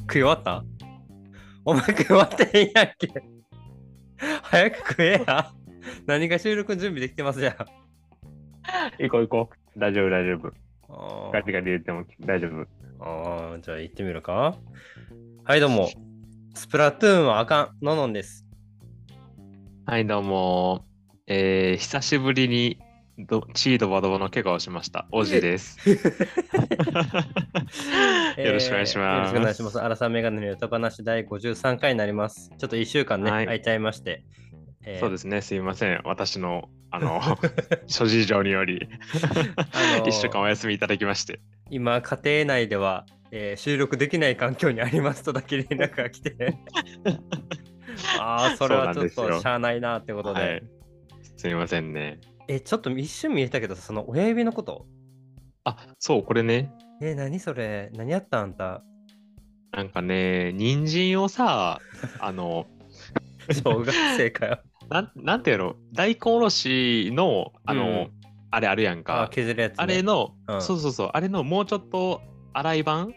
食い終わった？お前食い終わってんやっけ。早く食えや。何か収録準備できてますじゃん。行こう。大丈夫。ガチガチ言っても大丈夫。じゃあ行ってみるか。はい、どうも。スプラトゥーンはあかん。ののんです。はい、どうも。久しぶりにチードバドバの怪我をしました。オジです。よろしくお願いします。よろしくお願いします。アラサーメガネの歌話第53回になります。ちょっと1週間ね、空いちゃいまして。そうですね、すいません。私の、諸事情により、1週間お休みいただきまして。今、家庭内では、収録できない環境にありますとだけ連絡が来て。それはちょっとしゃあないなってことで。はい、すいませんね。ちょっと一瞬見えたけど、その親指のこと？そう、これね。何それ？何やったあんた？なんかね、人参をさ、小学生かよ。なんていうの？大根おろしの、あれあるやんか。削るやつ、ね。あれの、そう、あれのもうちょっと粗い版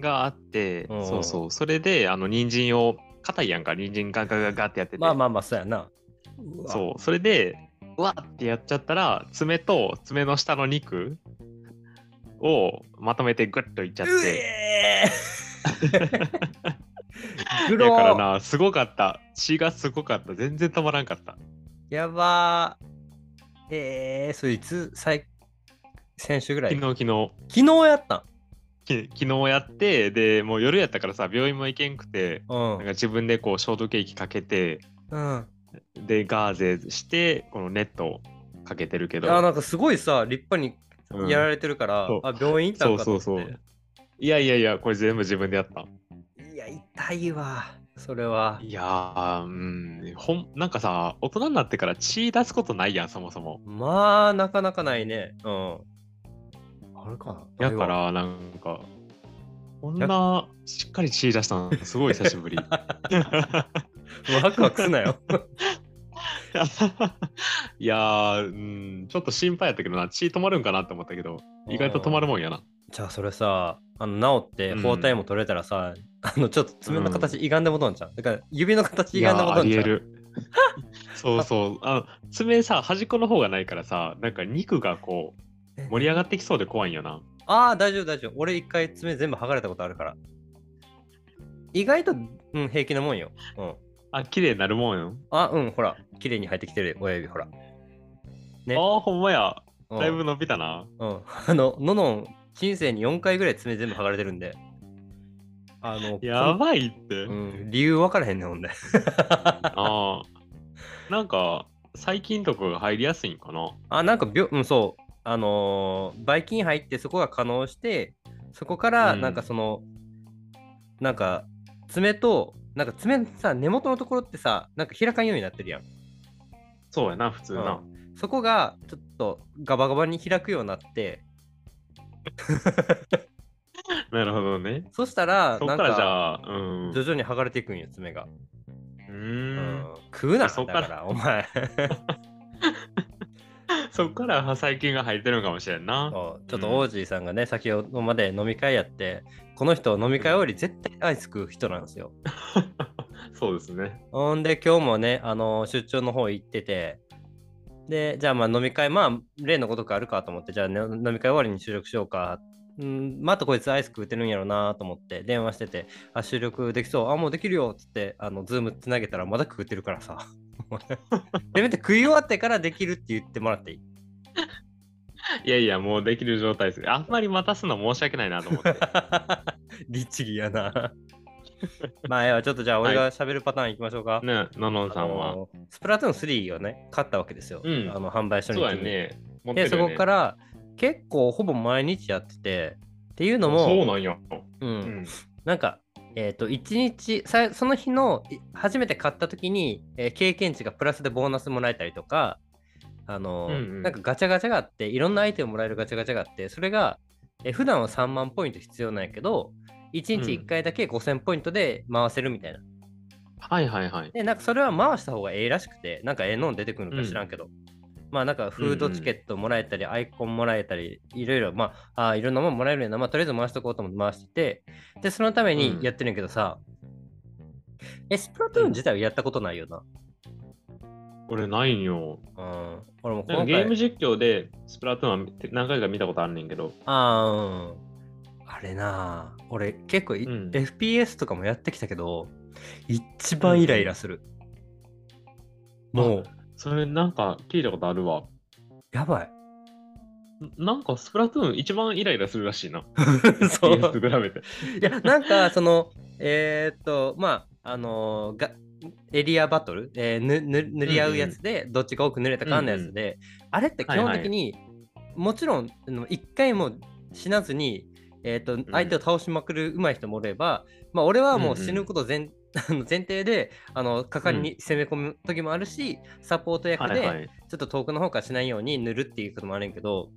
があって、そう、それで、人参を、硬いやんか、人参ガってやってて。まあ、そうやな。そう、それで、うわってやっちゃったら、爪と爪の下の肉をまとめてグッといっちゃって。だからな、すごかった。血がすごかった。全然止まらんかった。やばー。それいつ先週ぐらい？昨日やったん？昨日やって、で、もう夜やったからさ、病院も行けんくて、なんか自分でこうショートケーキかけて、でガーゼしてこのネットをかけてるけど、なんかすごいさ立派にやられてるから、病院行ったんかと思って。そう、いやこれ全部自分でやった。いや痛いわそれは。いやー、なんかさ大人になってから血出すことないやんそもそも。まあなかなかないね。あれかな。だからなんかこんなしっかり血出したのすごい久しぶり。ワクワクすなよ。いやー、ちょっと心配やったけどな、血止まるんかなって思ったけど、意外と止まるもんやな。じゃあそれさ、治って包帯も取れたらさ、ちょっと爪の形歪んでもとんじゃん。だから指の形歪んでもとんじゃん。ありえる。そう、爪さ端っこの方がないからさ、なんか肉がこう盛り上がってきそうで怖いんよな。大丈夫。俺一回爪全部剥がれたことあるから。意外と、平気なもんよ。綺麗になるもんよ。ほら、綺麗に入ってきてる親指、ほら。ね、ほんまや。だいぶ伸びたな。ののん、人生に4回ぐらい爪全部剥がれてるんで。やばいって。理由分からへんね、ほんで。なんか、細菌とかが入りやすいんかな。なんか、そう。ばい菌入って、そこが可能して、そこから、なんかその、なんか、爪と、なんか爪のさ根元のところってさなんか開かんようになってるやん。そうやな普通な、そこがちょっとガバガバに開くようになって。なるほどね。そしたらなんかじゃあ、徐々に剥がれていくんよ爪が。食うなだからお前。そっから細菌が入ってるのかもしれんな。ちょっとオージーさんがね、先ほどまで飲み会やって、この人飲み会より絶対アイス食う人なんですよ。そうですね。ほんで今日もね、出張の方行ってて、でじゃあまあ飲み会、例のことがあるかと思って、じゃあ、ね、飲み会終わりに収録しようか。またこいつアイス食うてるんやろなと思って電話してて、収録できそう、もうできるよっつって、ズームつなげたらまだ食うてるからさ。せめて食い終わってからできるって言ってもらっていい？いやもうできる状態です。あんまり待たすの申し訳ないなと思って。律儀やな。ちょっとじゃあ俺が喋るパターンいきましょうか。ね、ののんさんはスプラトゥーン3をね買ったわけですよ、販売初日に。でそこから結構ほぼ毎日やってて、っていうのもそうなんや。なんか1日その日の初めて買った時に、経験値がプラスでボーナスもらえたりとか、なんかガチャガチャがあって、いろんなアイテムもらえるガチャガチャがあって、それが、普段は3万ポイント必要なんやけど1日1回だけ5000ポイントで回せるみたいな。はいはいはい。でなんかそれは回した方がええらしくて、なんかのん出てくるのか知らんけど、まあなんかフードチケットもらえたり、アイコンもらえたり、いろいろ、まあ、いろんなものもらえるような、まあとりあえず回しとこうと思って回してて、で、そのためにやってるんやけどさ、スプラトゥーン自体はやったことないよな。俺ないんよ。うん。俺も今回ゲーム実況でスプラトゥーンは何回か見たことあんねんけど。ああ、あれなぁ。俺結構、FPS とかもやってきたけど、一番イライラする。もう。それなんか聞いたことあるわ。やばい。なんかスプラトゥーン一番イライラするらしいな。そう。FPS と比べて。いや、なんかその、まあ、エリアバトル、塗り合うやつで、どっちが多く塗れたかんのやつで、あれって基本的に、はいはい、もちろん一回も死なずに、相手を倒しまくる上手い人もおれば、まあ、俺はもう死ぬこと前提で果敢に攻め込む時もあるし、サポート役でちょっと遠くの方からしないように塗るっていうこともあるんやけど、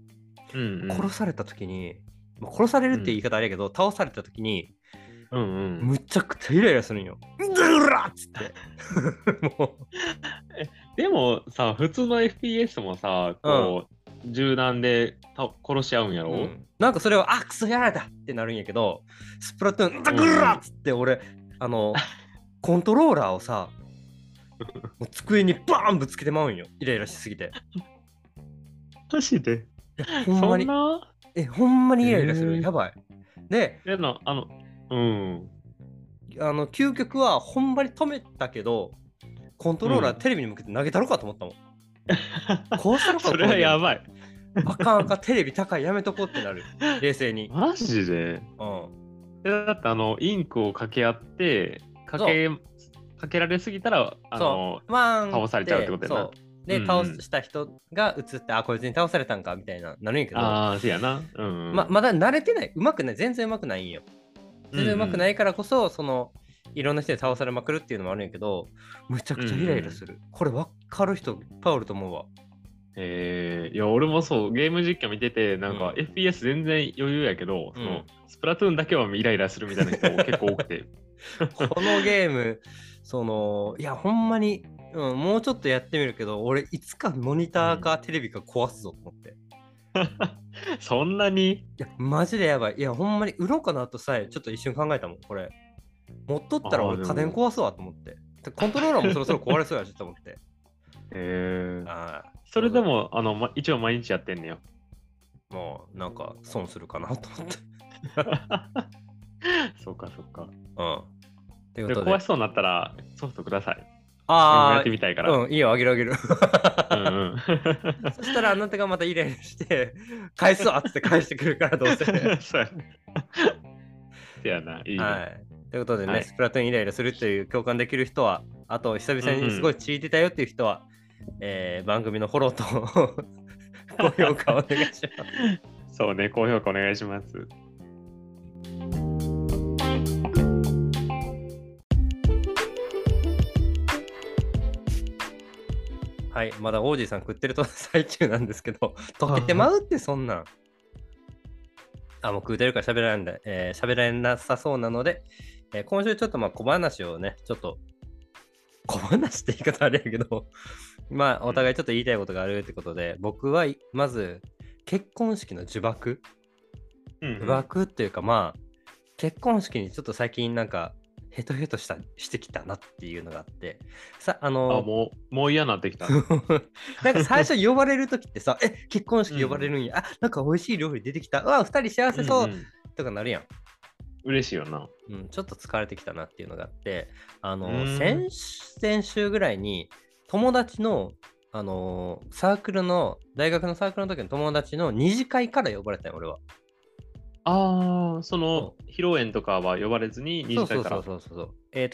殺された時に、まあ、殺されるって言い方あれやけど、倒された時にむちゃくちゃイライラするんよ。うらっつって。もうでもさ、普通の FPS もさ、こう銃弾で殺し合うんやろ、なんかそれをクソやられたってなるんやけど、スプラトゥーンうらっつって俺コントローラーをさ、もう机にバーンぶつけてまうんよ。イライラしすぎて。マジで？ほんまに。ほんまにイライラする。やばい。で、究極はほんまに止めたけど、コントローラーテレビに向けて投げたろかと思ったもん。こうしたろか。それはやばい。あかんあかん、テレビ高いやめとこうってなる。冷静に。マジで。だってインクを掛け合ってかけられすぎたら倒されちゃうってことやな。で、倒した人が映って、こいつに倒されたんかみたいななるんやけど。そうやな。まだ慣れてない。うまくない。全然うまくないんよ。全然うまくないからこそ、そのいろんな人で倒されまくるっていうのもあるんやけど、むちゃくちゃイライラする。これ分かる人パウルと思うわ。いや俺もそう、ゲーム実況見てて、なんか FPS 全然余裕やけど、そのスプラトゥーンだけはイライラするみたいな人結構多くて。このゲーム、いやほんまに、もうちょっとやってみるけど、俺いつかモニターかテレビか壊すぞと思って。そんなに？いやマジでやばい。いやほんまに売ろうかなとさえちょっと一瞬考えたもん。これ持っとったら俺家電壊すわと思って、コントローラーもそろそろ壊れそうやしと思って。へえー、それでも一応毎日やってんねよ。もうなんか損するかなと思って。そうかそうか。っていうことで、壊しそうになったらソフトください。やってみたいから。いいよ、あげるあげる。そしたらあなたがまたイライラして、返すわって返してくるから、どうせ。そうやな、いいよ。ということでね、スプラトゥーンイライラするという共感できる人は、あと久々にすごい聞いてたよっていう人は、番組のフォローと高評価お願いします。そうね、高評価お願いします。はい、まだオージーさん食ってると最中なんですけど、溶けてまうってそんなん。もう食うてるから喋られなさそうなので、今週ちょっと小話をね、ちょっと、小話って言い方あれやけど、まあお互いちょっと言いたいことがあるってことで、僕はまず結婚式の呪縛、呪縛っていうか、まあ結婚式にちょっと最近なんか、ヘトヘトしてきたなっていうのがあってさ、もう嫌になってきた。なんか最初呼ばれる時ってさ、結婚式呼ばれるんや、なんか美味しい料理出てきた、うわ2人幸せそう、とかなるやん。嬉しいよな。ちょっと疲れてきたなっていうのがあって、先週ぐらいに友達のサークルの、大学のサークルの時の友達の二次会から呼ばれたよ俺は。披露宴とかは呼ばれずに二次会から。そう。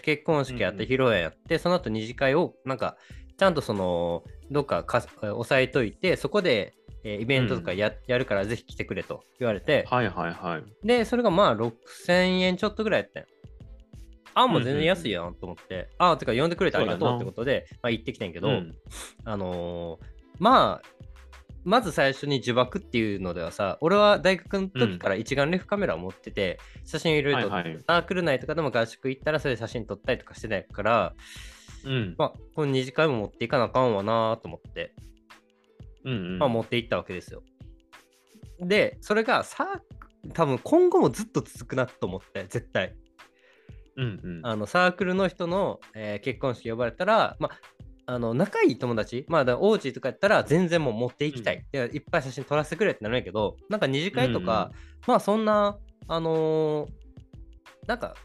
結婚式やって、披露宴やって、その後二次会を、なんか、ちゃんとどっか押さえといて、そこで、イベントとかやるから、ぜひ来てくれと言われて。はいはいはい。で、それがまあ、6000円ちょっとぐらいやったん。もう全然安いやんと思って、てか呼んでくれてありがとうってことで、まあ、行ってきてんけど、まあ、まず最初に呪縛っていうのではさ、俺は大学の時から一眼レフカメラを持ってて、写真いろいろ撮って、サークル内とかでも合宿行ったらそれ写真撮ったりとかしてないから、まあこの二次会も持っていかなあかんわなと思って、うんうん、まあ、持っていったわけですよ。でそれが多分今後もずっと続くなと思って絶対、うんうん、サークルの人の、結婚式呼ばれたら、まあ仲いい友達、まあ、だオージーとかやったら全然もう持っていきたい、うん、いっぱい写真撮らせてくれってなるんやけど、なんか二次会とか、うんうん、まあそんななんか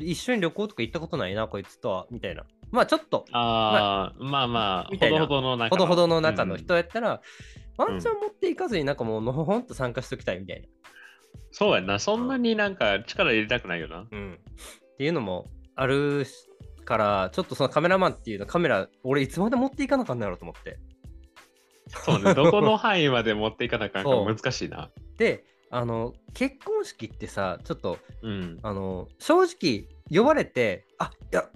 一緒に旅行とか行ったことないなこいつとはみたいな、まあちょっとまあまあみたいなほどほどの中の人やったら、うん、ワンチャン持っていかずになんかもうのほほんと参加しときたいみたいな、うん、そうやな、そんなになんか力入れたくないよな、うん、っていうのもあるしからちょっとそのカメラマンっていうのカメラ俺いつまで持っていかなかんないやろと思って、そうねどこの範囲まで持っていかなかんか難しいな。で結婚式ってさちょっと、うん、正直呼ばれて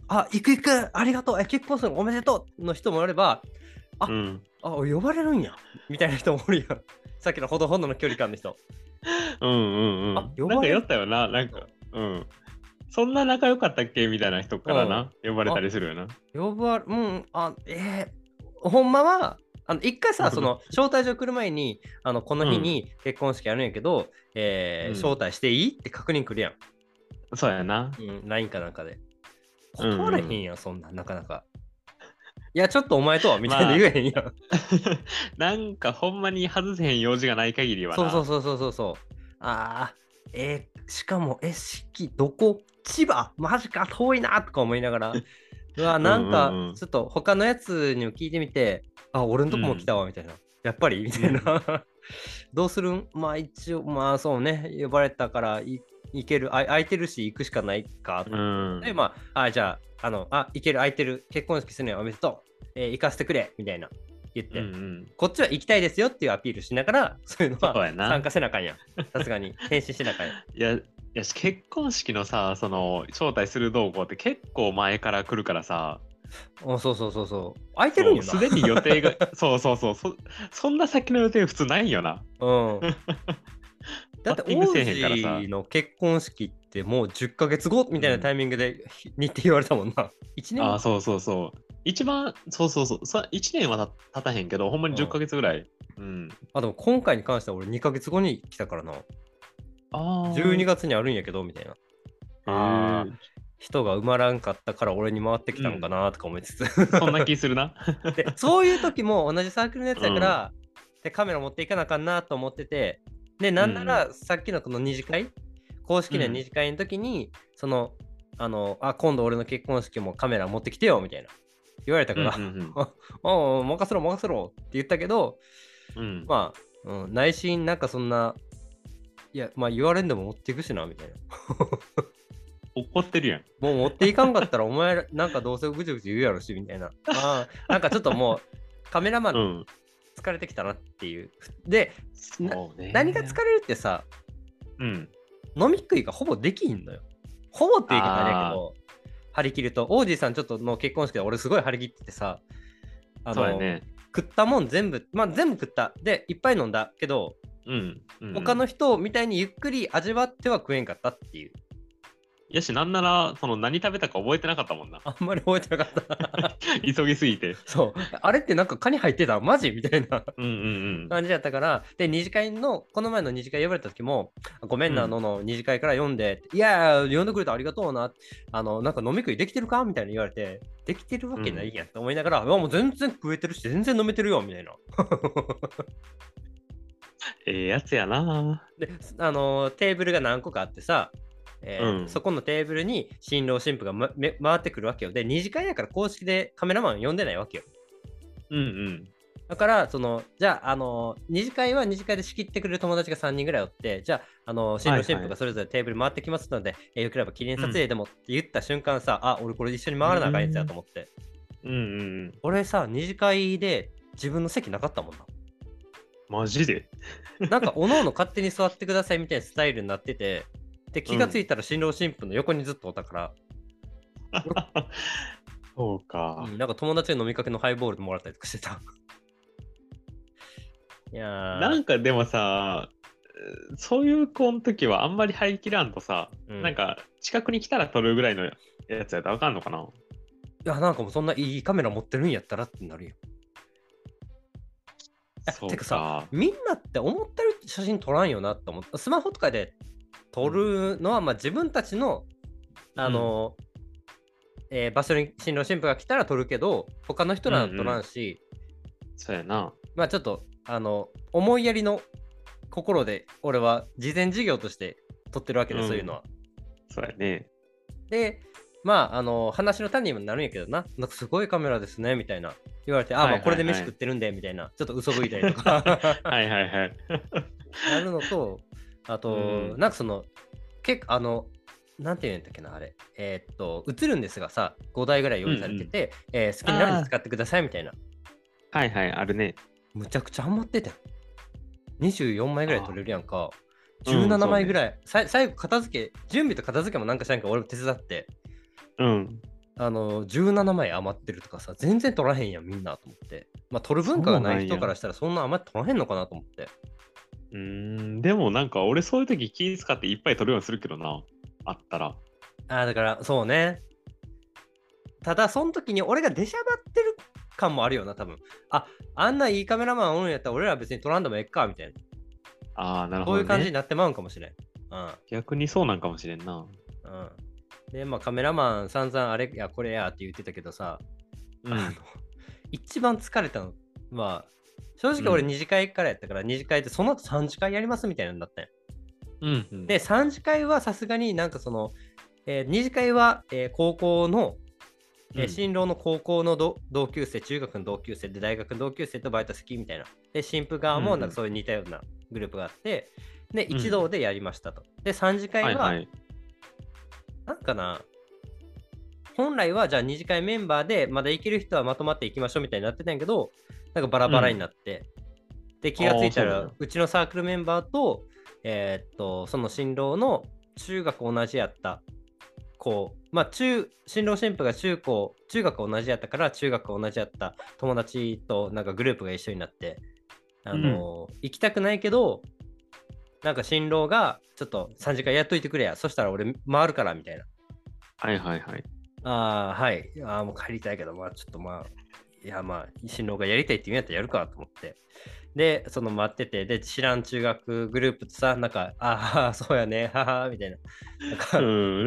行く行くありがとう結婚するおめでとうの人もあればうん、呼ばれるんやみたいな人もおるやんさっきのほどほどの距離感の人うんうんうん、なんか酔ったよな、なんかうんそんな仲良かったっけみたいな人からな、うん、呼ばれたりするよな。ほんまは一回さその招待状来る前にこの日に結婚式やるんやけど、うん招待していいって確認来るやん。そうやな、うん、LINE かなんかで断れへんやん、うん、そんななかなかいやちょっとお前とはみたいな言えへんやん、まあ、なんかほんまに外せへん用事がない限りはな。そうそうそうそうそうしかも式どこ千葉マジか遠いなとか思いながらうわなんかちょっと他のやつにも聞いてみて俺のとこも来たわみたいな、うん、やっぱりみたいなどうするんまあ一応まあそうね呼ばれたから行ける空いてるし行くしかないか、うん、でまあじゃあ行ける空いてる結婚式するのよおめでとう、行かせてくれみたいな言って、うんうん、こっちは行きたいですよっていうアピールしながらそういうのは参加せなあかんやんさすがに返信しなあかんやんいや結婚式のさその招待する動向って結構前から来るからさそうそうそうそう空いてるんよなすでに予定がそう そんな先の予定普通ないよなうんだって王子の結婚式ってもう10ヶ月後みたいなタイミングで日程言われたもんな、うん、1年そう一番そう1年は経たへんけどほんまに10ヶ月ぐらい、うん、でも今回に関しては俺2ヶ月後に来たからな12月にあるんやけどみたいな人が埋まらんかったから俺に回ってきたのかなとか思いつつ、うん、そんな気するなでそういう時も同じサークルのやつだから、うん、でカメラ持っていかなあかんなと思っててでなんならさっきのこの二次会、うん、公式の二次会の時に、うん、今度俺の結婚式もカメラ持ってきてよみたいな言われたから、うんうんうん、任せろって言ったけど、うん、まあ、うん、内心なんかそんないやまあ言われんでも持っていくしなみたいな怒ってるやんもう持っていかんかったらお前なんかどうせぐちゅぐちゅ言うやろしみたいななんかちょっともうカメラマン疲れてきたなっていう、うん、で何が疲れるってさ、うん、飲み食いがほぼできんのよほぼっていうかあれやけど張り切るとオージーさんちょっとの結婚式で俺すごい張り切っててさね、食ったもん全部食ったでいっぱい飲んだけど、うんうん、他の人みたいにゆっくり味わっては食えんかったっていうやしなんならその何食べたか覚えてなかったもんなあんまり覚えてなかった急ぎすぎてそうあれってなんかカニ入ってたマジみたいな感じだったからで二次会のこの前の二次会呼ばれた時もごめんな、うん、二次会から読んでいや読んでくれてありがとうななんか飲み食いできてるかみたいな言われてできてるわけないやんと思いながら、うん、もう全然食えてるし全然飲めてるよみたいなやつやなでテーブルが何個かあってさうん、そこのテーブルに新郎新婦が、回ってくるわけよで二次会やから公式でカメラマン呼んでないわけよ、うんうん、だからじゃあ、二次会は二次会で仕切ってくれる友達が3人ぐらいおってじゃあ、新郎新婦がそれぞれテーブル回ってきますので、はいはいよければ記念撮影でもって言った瞬間さ、うん、俺これ一緒に回らなあかんやつやと思って、うんうんうん、俺さ二次会で自分の席なかったもんなマジでなんかおのおの勝手に座ってくださいみたいなスタイルになっててで気がついたら新郎新婦の横にずっとおったから、うん、そうか、うん、なんか友達に飲みかけのハイボールでもらったりとかしてたいやなんかでもさそういう子の時はあんまり入りきらんとさ、うん、なんか近くに来たら撮るぐらいのやつやったらあかんのかないやなんかもうそんないいカメラ持ってるんやったらってなるよてかさ、みんなって思ってる写真撮らんよなって思った。スマホとかで撮るのはまあ自分たちの場所に新郎新婦が来たら撮るけど、他の人らは撮らんし、そうやな。まあちょっと思いやりの心で俺は事前事業として撮ってるわけで、そういうのは。そうやね。でまあ話の種にもなるんやけどな、なんかすごいカメラですねみたいな言われて、あ、まあこれで飯食ってるんでみたいな、ちょっと嘘吹いたりとかはいはいはいなるのと、あと、なんかその結構なんていうんだっけな、あれ映るんですがさ、5台ぐらい用意されてて、好きになるに使ってくださいみたいな。はいはい、あるね。むちゃくちゃハマってて、24枚ぐらい撮れるやんか。17枚ぐらい、最後片付け、準備と片付けもなんかしないから俺も手伝って、17枚余ってるとかさ、全然取らへんやんみんなと思って。まあ取る文化がない人からしたらそんな余って取らへんのかなと思って。でもなんか俺そういう時気使っていっぱい取るようにするけどな、あったら。だからそうね。ただその時に俺が出しゃばってる感もあるよな、多分。あんないいカメラマンおるんやったら俺ら別に取らんでもええかみたいな。なるほど、ね。こういう感じになってまうんかもしれん。逆にそうなんかもしれんな。で、まあカメラマン散々あれやこれやって言ってたけどさ、一番疲れたのは、正直俺2次会からやったから、2次会ってその後3次会やりますみたいなんだったんや。で、3次会はさすがになんかその、2次会は、高校の、新郎の高校の同級生、中学の同級生で大学の同級生とバイト先みたいな。で、新婦側もなんかそういう似たようなグループがあって、で、一同でやりましたと。で、3次会は、なんかな、本来はじゃあ2次会メンバーでまだ行ける人はまとまっていきましょうみたいになってたんやけど、なんかバラバラになって、で、気がついたらうちのサークルメンバーと、その新郎の中学同じやった子、まあ新郎新婦が中学同じやったから、中学同じやった友達となんかグループが一緒になって、行きたくないけど、なんか新郎がちょっと3時間やっといてくれや、そしたら俺回るからみたいな。はいはいはい。もう帰りたいけど、まあちょっとまあ、いやまあ新郎がやりたいって言うんやったらやるかと思って。で、その待ってて、で、知らん中学グループとさ、なんか、そうやね、みたいな。世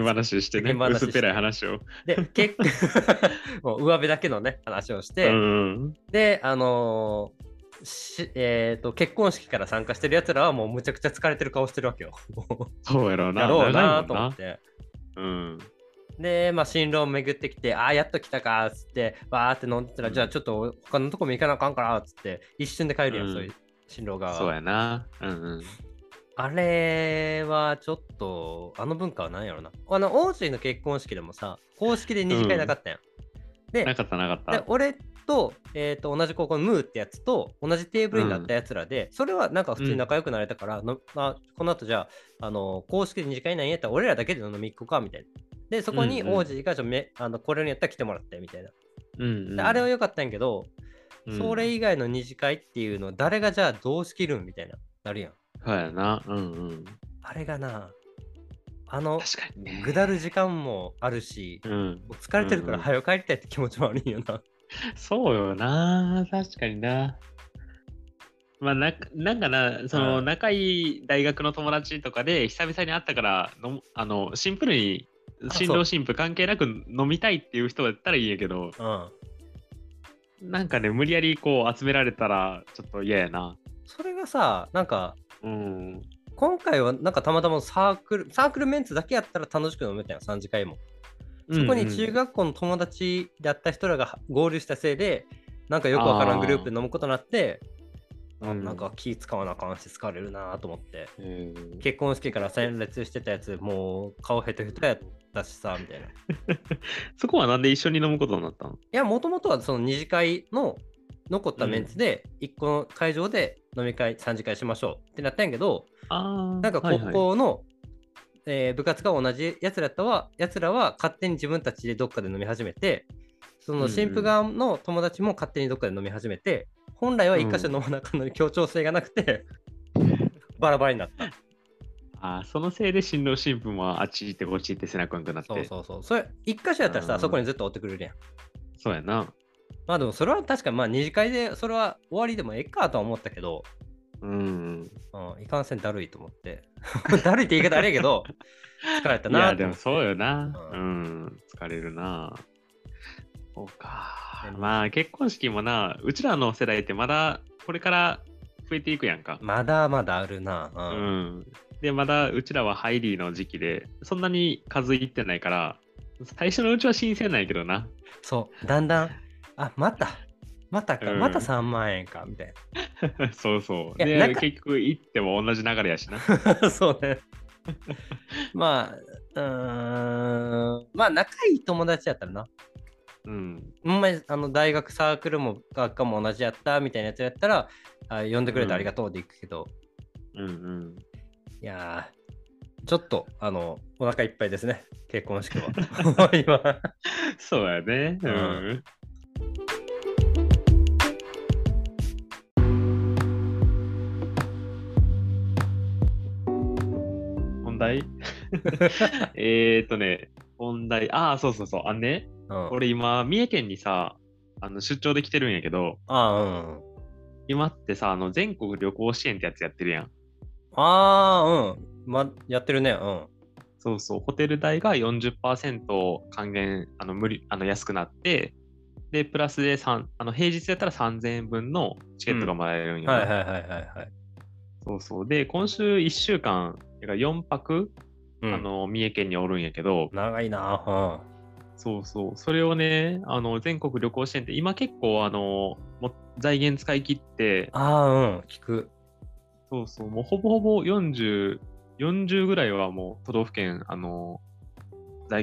間話してね、薄っぺらい話を。で、結構、上辺だけのね、話をして、で、結婚式から参加してるやつらはもうむちゃくちゃ疲れてる顔してるわけよ。そうやろうな。やろうなと思って。で、まあ、新郎を巡ってきて、やっと来たかっつって、わーって飲んでたら、じゃあちょっと他のとこも行かなあかんからっつって、一瞬で帰るやん、そういう新郎が。そうやな。あれはちょっと、あの文化は何やろな。王子の結婚式でもさ、公式で2次会なかったやん。で、なかった。で、俺と、同じ高校のムーってやつと同じテーブルになったやつらで、それはなんか普通に仲良くなれたから、この後じゃあ、公式で2次会なんやったら俺らだけで飲み行こうかみたいな。で、そこに王子がこれにやったら来てもらってみたいな。で、あれは良かったんやけど、それ以外の二次会っていうの誰がじゃあどう仕切るんみたいななるやん。そうやな。あれがな、確かにね、ぐだる時間もあるし、もう疲れてるから早く帰りたいって気持ちもあるんよな。そうよな、確かにな。まあ、なんかな、その仲いい大学の友達とかで久々に会ったからの、シンプルに新郎新婦関係なく飲みたいっていう人だったらいいやけど、なんかね、無理やりこう集められたらちょっと嫌やな。それがさ、なんか、今回はなんかたまたまサークルメンツだけやったら楽しく飲めたよ、3次会も。そこに中学校の友達だった人らが合流したせいで、なんかよくわからんグループで飲むことになって、なんか気使わなあかんし疲れるなと思って、結婚式から参列してたやつもう顔ヘトヘトやったしさみたいなそこはなんで一緒に飲むことになったの？いや、もともとはその二次会の残ったメンツで一個の会場で飲み会三次会しましょうってなったんやけど、なんか高校の、部活が同じやつらは勝手に自分たちでどっかで飲み始めて、その新婦側の友達も勝手にどっかで飲み始めて、本来は一箇所飲まなかったのに協調性がなくてバラバラになった。そのせいで新郎新婦もあっち行ってこっち行って背中になって。そうそうそう。それ一箇所やったらさ、そこにずっと追ってくれるやん。そうやな。まあでもそれは確かにまあ二次会でそれは終わりでもええかとは思ったけど、うん、うん、いかんせんだるいと思ってだるいって言い方あれやけど疲れたな。いやでもそうよな、うん、うん、疲れるな。そうか、まあ結婚式もな、うちらの世代ってまだこれから増えていくやんか。まだまだあるな、うん、うん、でまだうちらはハイリーの時期でそんなに数いってないから最初のうちは新鮮なんやけどな。そうだんだんあまたか、うん、また3万円かみたいなそうそう、で結局行っても同じ流れやしなそうねまあまあ仲いい友達やったらな、うん、前大学サークルも学科も同じやったみたいなやつやったら、あ、呼んでくれてありがとうで行くけど、うん、うんうん、いやちょっとお腹いっぱいですね、結婚式は今そうやね、うん、うん本題本題、ああそうそうそう、あんね、うん、俺今三重県にさ出張で来てるんやけど、あ、うん、今ってさ全国旅行支援ってやつやってるやん。ああうん、ま、やってるね、うん。そうそう、ホテル代が 40% 還元安くなって、でプラスで平日やったら3000円分のチケットがもらえるんよ、ね、うん、はいはいはいはい、はい、そうそう。で今週1週間4泊、うん、三重県におるんやけど、長いなあ、うん、そうそう、それをね全国旅行支援って今結構財源使い切って、ああうん聞く、そうそう、もうほぼほぼ40ぐらいはもう都道府県財源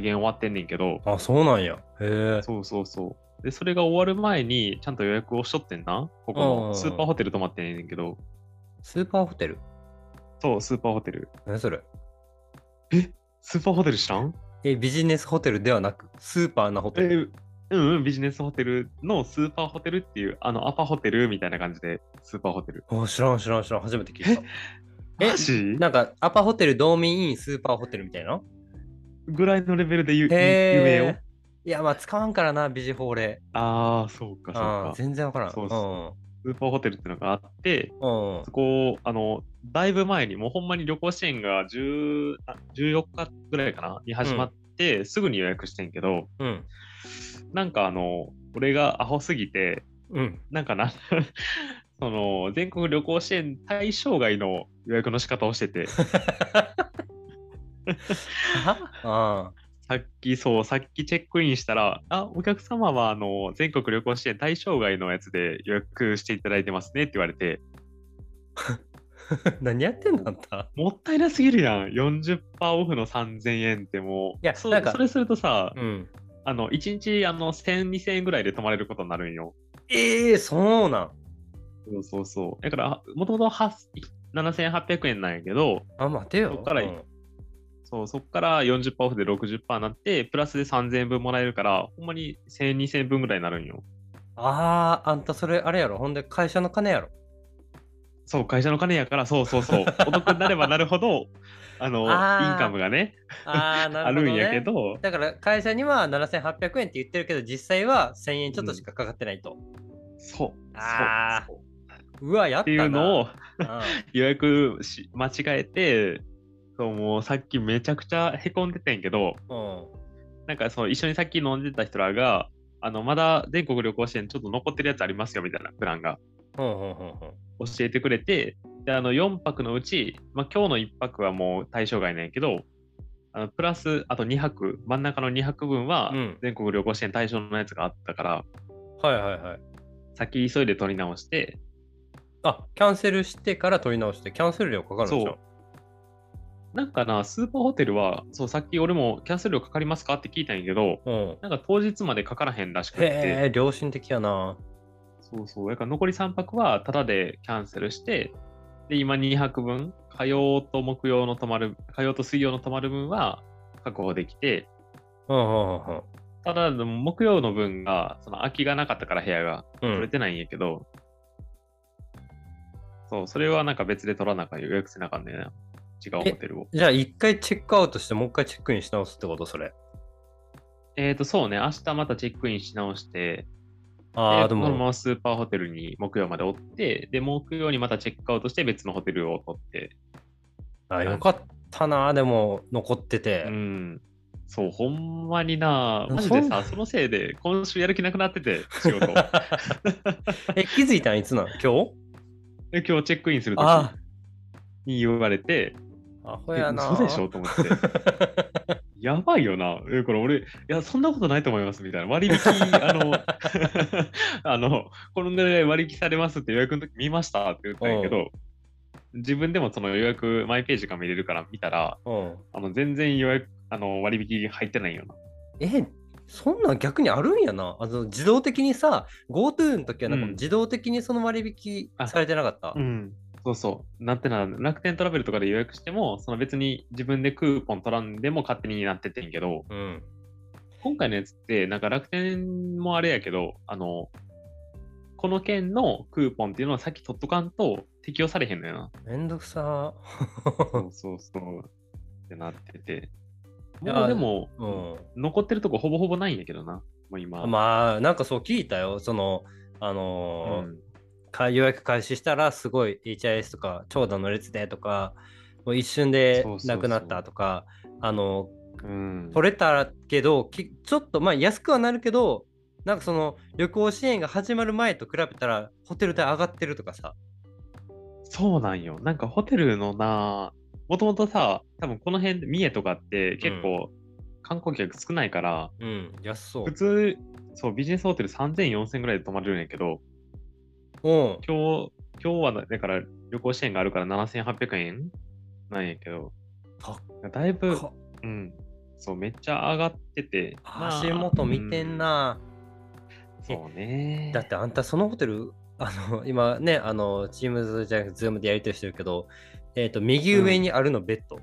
終わってんねんけど。あ、そうなんや、へえ、そうそうそう。でそれが終わる前にちゃんと予約をしとってんな、ここのスーパーホテル泊まってんねんけど。スーパーホテル、そうスーパーホテル。何それ、え、スーパーホテル知らん？え、ビジネスホテルではなくスーパーなホテル、うんうん、ビジネスホテルのスーパーホテルっていうアパホテルみたいな感じでスーパーホテル。あ、知らん、初めて聞いた。え、マジ？なんかアパホテル、ドーミンイン、スーパーホテルみたいなぐらいのレベルで有名よ。いやまあ使わんからな、ビジ法令。ああそうかそうか、全然わからん。そうそう、スーパーホテルってのがあって、うん、そこだいぶ前にもうほんまに旅行支援が14日ぐらいかなに始まって、うん、すぐに予約してんけど、うん、なんか俺がアホすぎて、うん、なんかなその全国旅行支援対象外の予約の仕方をしててああさっきチェックインしたら、あ、お客様は全国旅行支援対象外のやつで予約していただいてますねって言われて何やってんだった、もったいなすぎるやん。 40% オフの3000円ってもう、いやなんかそれするとさ、うん、1日1000、2000円ぐらいで泊まれることになるんよ。そうなん。そうそうそう、だからもともと7800円なんやけど、あ、待てよ、そっから、うんそう、そっから 40% オフで 60% になってプラスで3000円分もらえるから、ほんまに1000、2000円分ぐらいになるんよ。ああ、あんたそれあれやろ、ほんで会社の金やろ。そう、会社の金やから、そうそうそうお得になればなるほどインカムがね、 なるほどねあるんやけど、だから会社には7800円って言ってるけど実際は1000円ちょっとしかかかってないと、うん、そうああ、うわやったなっていうのを予約間違えて、そう、もうさっきめちゃくちゃへこんでてんけど、うん、なんかそう一緒にさっき飲んでた人らがまだ全国旅行支援ちょっと残ってるやつありますよみたいなプランが、うんうんうんうん、教えてくれて、で4泊のうち、まあ、今日の1泊はもう対象外なんやけど、プラスあと2泊真ん中の2泊分は全国旅行支援対象のやつがあったから、うん、はいはいはい、先急いで取り直して、あ、キャンセルしてから取り直して、キャンセル料かかるんでしょ。なんかな、スーパーホテルはそう、さっき俺もキャンセル料かかりますかって聞いたんやけど、うん、なんか当日までかからへんらしくて。へー、良心的やな。そうそう、だから残り3泊はタダでキャンセルして、で今2泊分、火曜と木曜の泊まる、火曜と水曜の泊まる分は確保できて、うんうんうん、ただ木曜の分がその空きがなかったから部屋が取れてないんやけど、うん、そう、それはなんか別で取らなか予約せなかんねんな、違うホテルを。じゃあ一回チェックアウトしてもう一回チェックインし直すってこと、それ。そうね、明日またチェックインし直して、でもそのままスーパーホテルに木曜までおって、で木曜にまたチェックアウトして別のホテルを取って。あ、よかったな、でも残ってて。うん、そう、ほんまにな、マジでさ、そのせいで今週やる気なくなってて、仕事気づいたんいつなの？今日チェックインするときに言われて、アホやな、嘘でしょと思ってやばいよな、これ俺、いや、そんなことないと思いますみたいな、割引このぐらい割引されますって予約の時見ましたって言ったんやけど、自分でもその予約マイページが見れるから見たら、全然予約割引入ってないよな。そんなん逆にあるんやな。自動的にさ、 GoTo の時はなんか自動的にその割引されてなかった、そうそう。なんてな、楽天トラベルとかで予約しても、その別に自分でクーポン取らんでも勝手になっててんけど、今回のやつってなんか楽天もあれやけど、この券のクーポンっていうのは先取っとかんと適用されへんのよな。めんどくさそうそうそうってなってて、もうでも、残ってるとこほぼほぼないんやけどな、もう今。まあなんかそう聞いたよ、その予約開始したらすごい HIS とか長蛇の列でとか、もう一瞬でなくなったとか、取れたけどちょっとまあ安くはなるけど、なんかその旅行支援が始まる前と比べたらホテル代上がってるとかさ。そうなんよ、なんかホテルのな、もともとさ、多分この辺三重とかって結構観光客少ないから、安そう。普通そう、ビジネスホテル 3,000〜4,000 ぐらいで泊まれるんやけど、今日はだから旅行支援があるから 7,800 円なんやけど、だいぶ、そうめっちゃ上がってて、足元見てんな、そうね。だってあんたそのホテル今ね、チームズじゃなくてズームでやり取りしてるけど、右上にあるのベッド、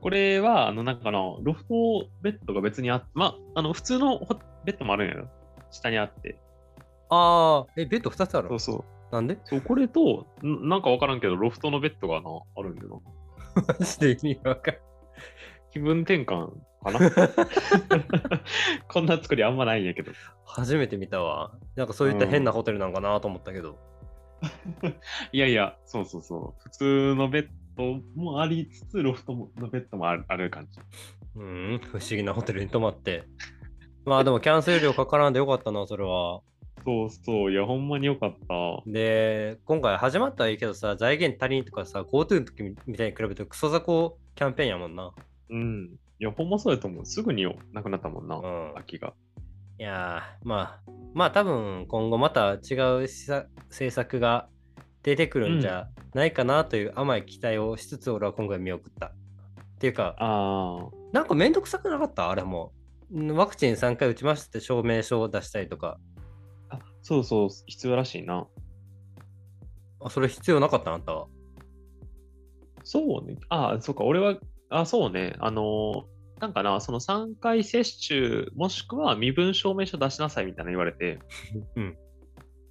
これはなんかのロフトベッドが別にあって、普通のベッドもあるんやろ、下にあって。ベッド2つあるの？そうそう。なんで？そう、これと、なんかわからんけど、ロフトのベッドがあるんだよな。マジで意味わかんない。気分転換かなこんな作りあんまないんやけど。初めて見たわ。なんかそういった変なホテルなんかなと思ったけど。いやいや、そうそうそう。普通のベッドもありつつ、ロフトのベッドもある感じ。不思議なホテルに泊まって。まあでもキャンセル料かからんでよかったな、それは。そうそう、いやほんまによかった。で今回始まったはいいけどさ、財源足りんとかさ、 GoTo の時みたいに比べてクソ雑魚キャンペーンやもんな。いやほんまそうやと思う。すぐになくなったもんな、秋が。いやまあ多分今後また違う政策が出てくるんじゃないかなという甘い期待をしつつ、俺は今回見送ったっていうか、なんかめんどくさくなかった？あれもワクチン3回打ちましたって証明書を出したりとか。そうそう、必要らしいな。それ必要なかった？あんたは。そうね。そうか、俺は、そうね。なんかな、その3回接種、もしくは身分証明書出しなさいみたいな言われて。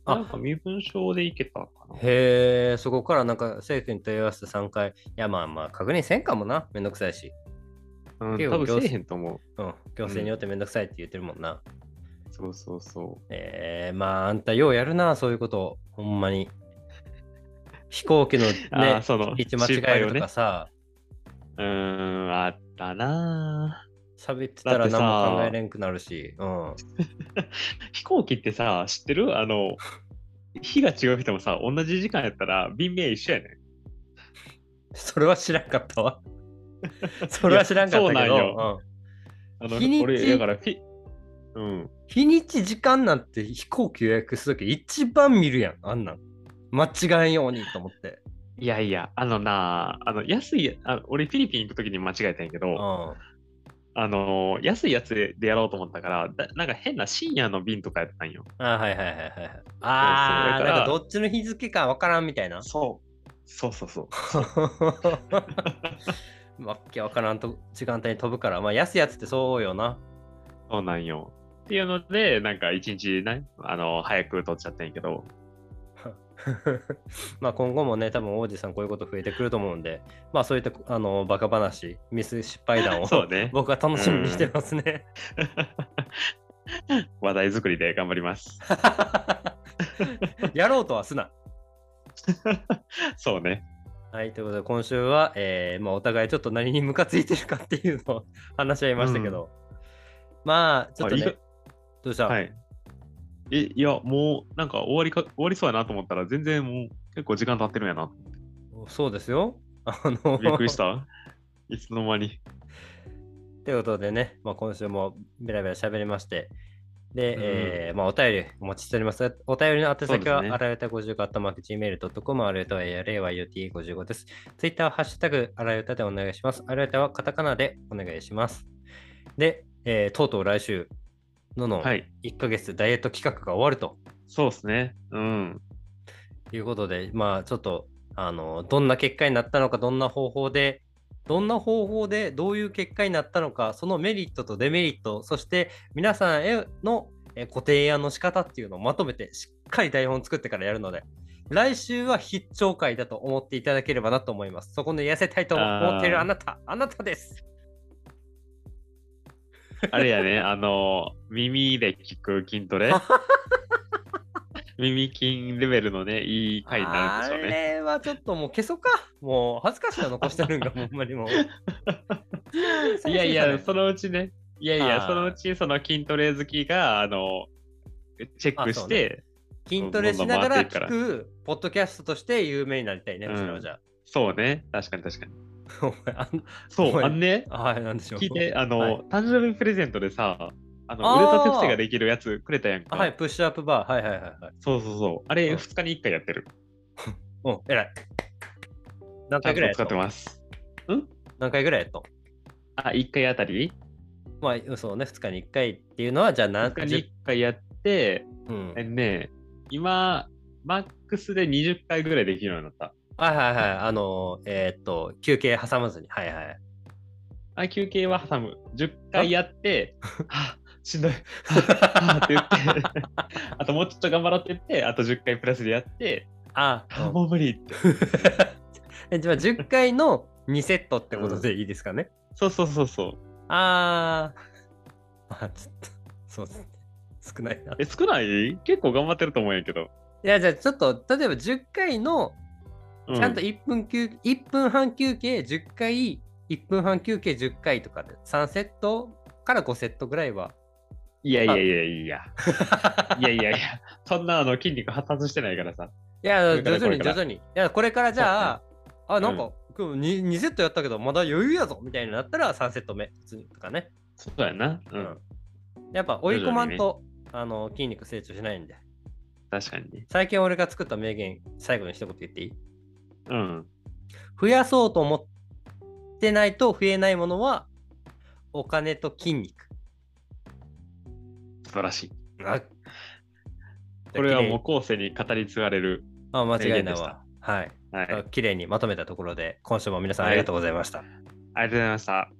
なんか身分証でいけたかな。へえ、そこからなんか政府に問い合わせて3回。いや、まあ、確認せんかもな。めんどくさいし。多分せえへんと思う。行政によってめんどくさいって言ってるもんな。そうそうそう。まああんたようやるな、そういうこと。ほんまに飛行機のね位置間違えるとかさ、あったな。喋ってたら何も考えれんくなるし、飛行機ってさ、知ってる？日が違う人もさ、同じ時間やったら便名一緒やねん。それは知らんかったわ。それは知らんかったけど。そうなんよ。俺だから日にち時間なんて飛行機予約するとき一番見るやん、あんなん間違えんようにと思っていやいや、安い、俺フィリピン行くときに間違えたんやけど、安いやつでやろうと思ったから、なんか変な深夜の便とかやったんよ。はい、なんかどっちの日付かわからんみたいな。そうわけわからんと時間帯に飛ぶから、まあ安いやつってそうよな。そうなんよ。っていうので、なんか一日ね、早く取っちゃったんやけど。まあ今後もね、多分王子さんこういうこと増えてくると思うんで、まあそういったバカ話、失敗談を、そうね、僕は楽しみにしてますね。話題作りで頑張ります。やろうとはすな。そうね。はい、ということで今週は、まあ、お互いちょっと何にムカついてるかっていうのを話し合いましたけど、うん、まあちょっとね、どうした、はい、いやもうなんか終わりそうやなと思ったら全然もう結構時間経ってるんやな。そうですよ、びっくりしたいつの間に。ということでね、まあ、今週もベラベラ喋りまして、で、うん、まあ、お便りお待ちしております。お便りの宛先は、あらゆた55アットマーク gmail.com、あらゆたは ARAYUT55 です。ツイッターはハッシュタグあらゆたでお願いします。あらゆたはカタカナでお願いします。で、とうとう来週の1ヶ月ダイエット企画が終わると。そうですね。うん。ということで、まあちょっと、どんな結果になったのか、どんな方法でどういう結果になったのか、そのメリットとデメリット、そして皆さんへのご提案の仕方っていうのをまとめてしっかり台本作ってからやるので、来週は必聴会だと思っていただければなと思います。そこで痩せたいと思っているあなたです。あれやね、耳で聞く筋トレ耳筋レベルのね、いい回になるんでしょうね。あれはちょっともう消そうか。もう恥ずかしいの残してるんか、ほんまにもう。いやいや、そのうちね。いやいや、そのうちその筋トレ好きが、チェックして、ね、筋トレしながら聞く、ポッドキャストとして有名になりたいね、むしろじゃあ。そうね、確かに確かに。そう、あんね、はい、なんでしょう。聞いて、はい、誕生日プレゼントでさ、腕立て伏せができるやつくれたやんか。はい、プッシュアップバー。はいはいはい、はい。そう。あれ、2日に1回やってる。うん、えらい。何回ぐらいやったの？使ってます。うん？何回ぐらいやったの？あ、1回あたり？まあ、そうね、2日に1回っていうのは、じゃあ何回？2日に1回やって、うん、ね、今、マックスで20回ぐらいできるようになった。はい。休憩挟まずに。はいはい。あ、休憩は挟む。10回やって、しんどいって言ってあともうちょっと頑張ろうって言って、あと10回プラスでやって、もう無理ってじゃあ10回の2セットってことでいいですかね、うん、そうちょっとそうですね、少ないな。少ない？結構頑張ってると思うんやけど。いや、じゃあちょっと例えば10回のちゃんと1分半休憩10回1分半休憩10回とかで3セットから5セットぐらいは。いやそんな筋肉発達してないからさ。いや、徐々に。いや、これからじゃあ、なんか、うん、2セットやったけどまだ余裕やぞみたいになったら3セット目とかね。そうやな。うん、やっぱ追い込まんと、ね、筋肉成長しないんで。確かにね。最近俺が作った名言、最後に一言言っていい？うん。増やそうと思ってないと増えないものはお金と筋肉。素晴らしい。これはもう後世に語り継がれる。間違いないわ。はい。綺麗にまとめたところで、今週も皆さんありがとうございました。ありがとうございました。